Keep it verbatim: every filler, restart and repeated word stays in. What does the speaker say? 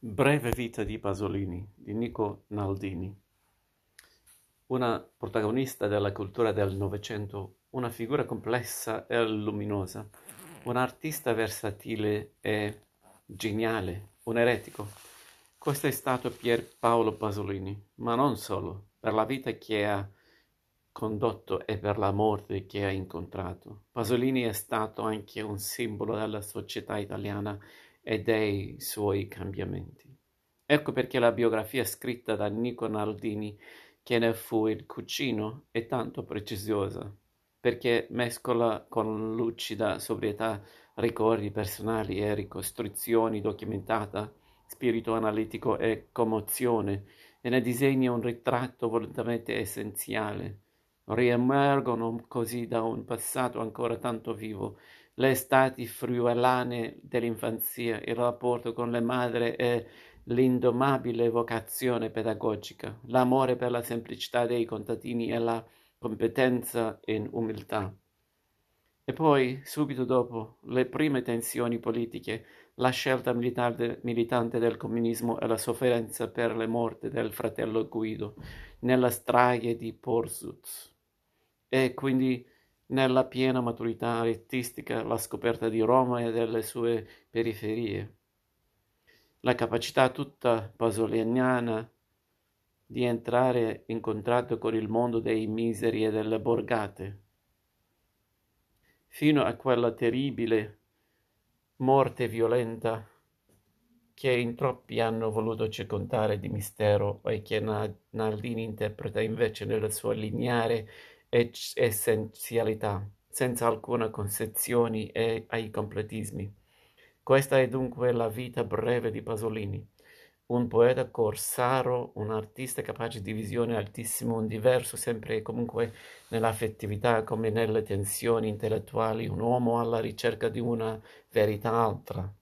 Breve vita di Pasolini, di Nico Naldini. Una protagonista della cultura del Novecento, una figura complessa e luminosa, un artista versatile e geniale, un eretico. Questo è stato Pier Paolo Pasolini, ma non solo, per la vita che ha condotto e per la morte che ha incontrato. Pasolini è stato anche un simbolo della società italiana e dei suoi cambiamenti. Ecco perché la biografia scritta da Nico Naldini, che ne fu il cugino, è tanto preziosa, perché mescola con lucida sobrietà ricordi personali e ricostruzioni documentate, spirito analitico e commozione, e ne disegna un ritratto volutamente essenziale. Riemergono così da un passato ancora tanto vivo le estati friulane dell'infanzia, il rapporto con le madri e l'indomabile vocazione pedagogica, l'amore per la semplicità dei contadini e la competenza in umiltà. E poi, subito dopo, le prime tensioni politiche, la scelta militante, militante del comunismo e la sofferenza per le morti del fratello Guido nella strage di Porzus. E quindi, nella piena maturità artistica, la scoperta di Roma e delle sue periferie. La capacità tutta pasoliniana di entrare in contatto con il mondo dei miseri e delle borgate, fino a quella terribile morte violenta che in troppi hanno voluto circondare di mistero e che Naldini interpreta invece nella sua lineare essenzialità, senza alcuna concezione e ai completismi. Questa è dunque la vita breve di Pasolini, un poeta corsaro, un artista capace di visione altissima, un diverso sempre e comunque nell'affettività come nelle tensioni intellettuali, un uomo alla ricerca di una verità altra.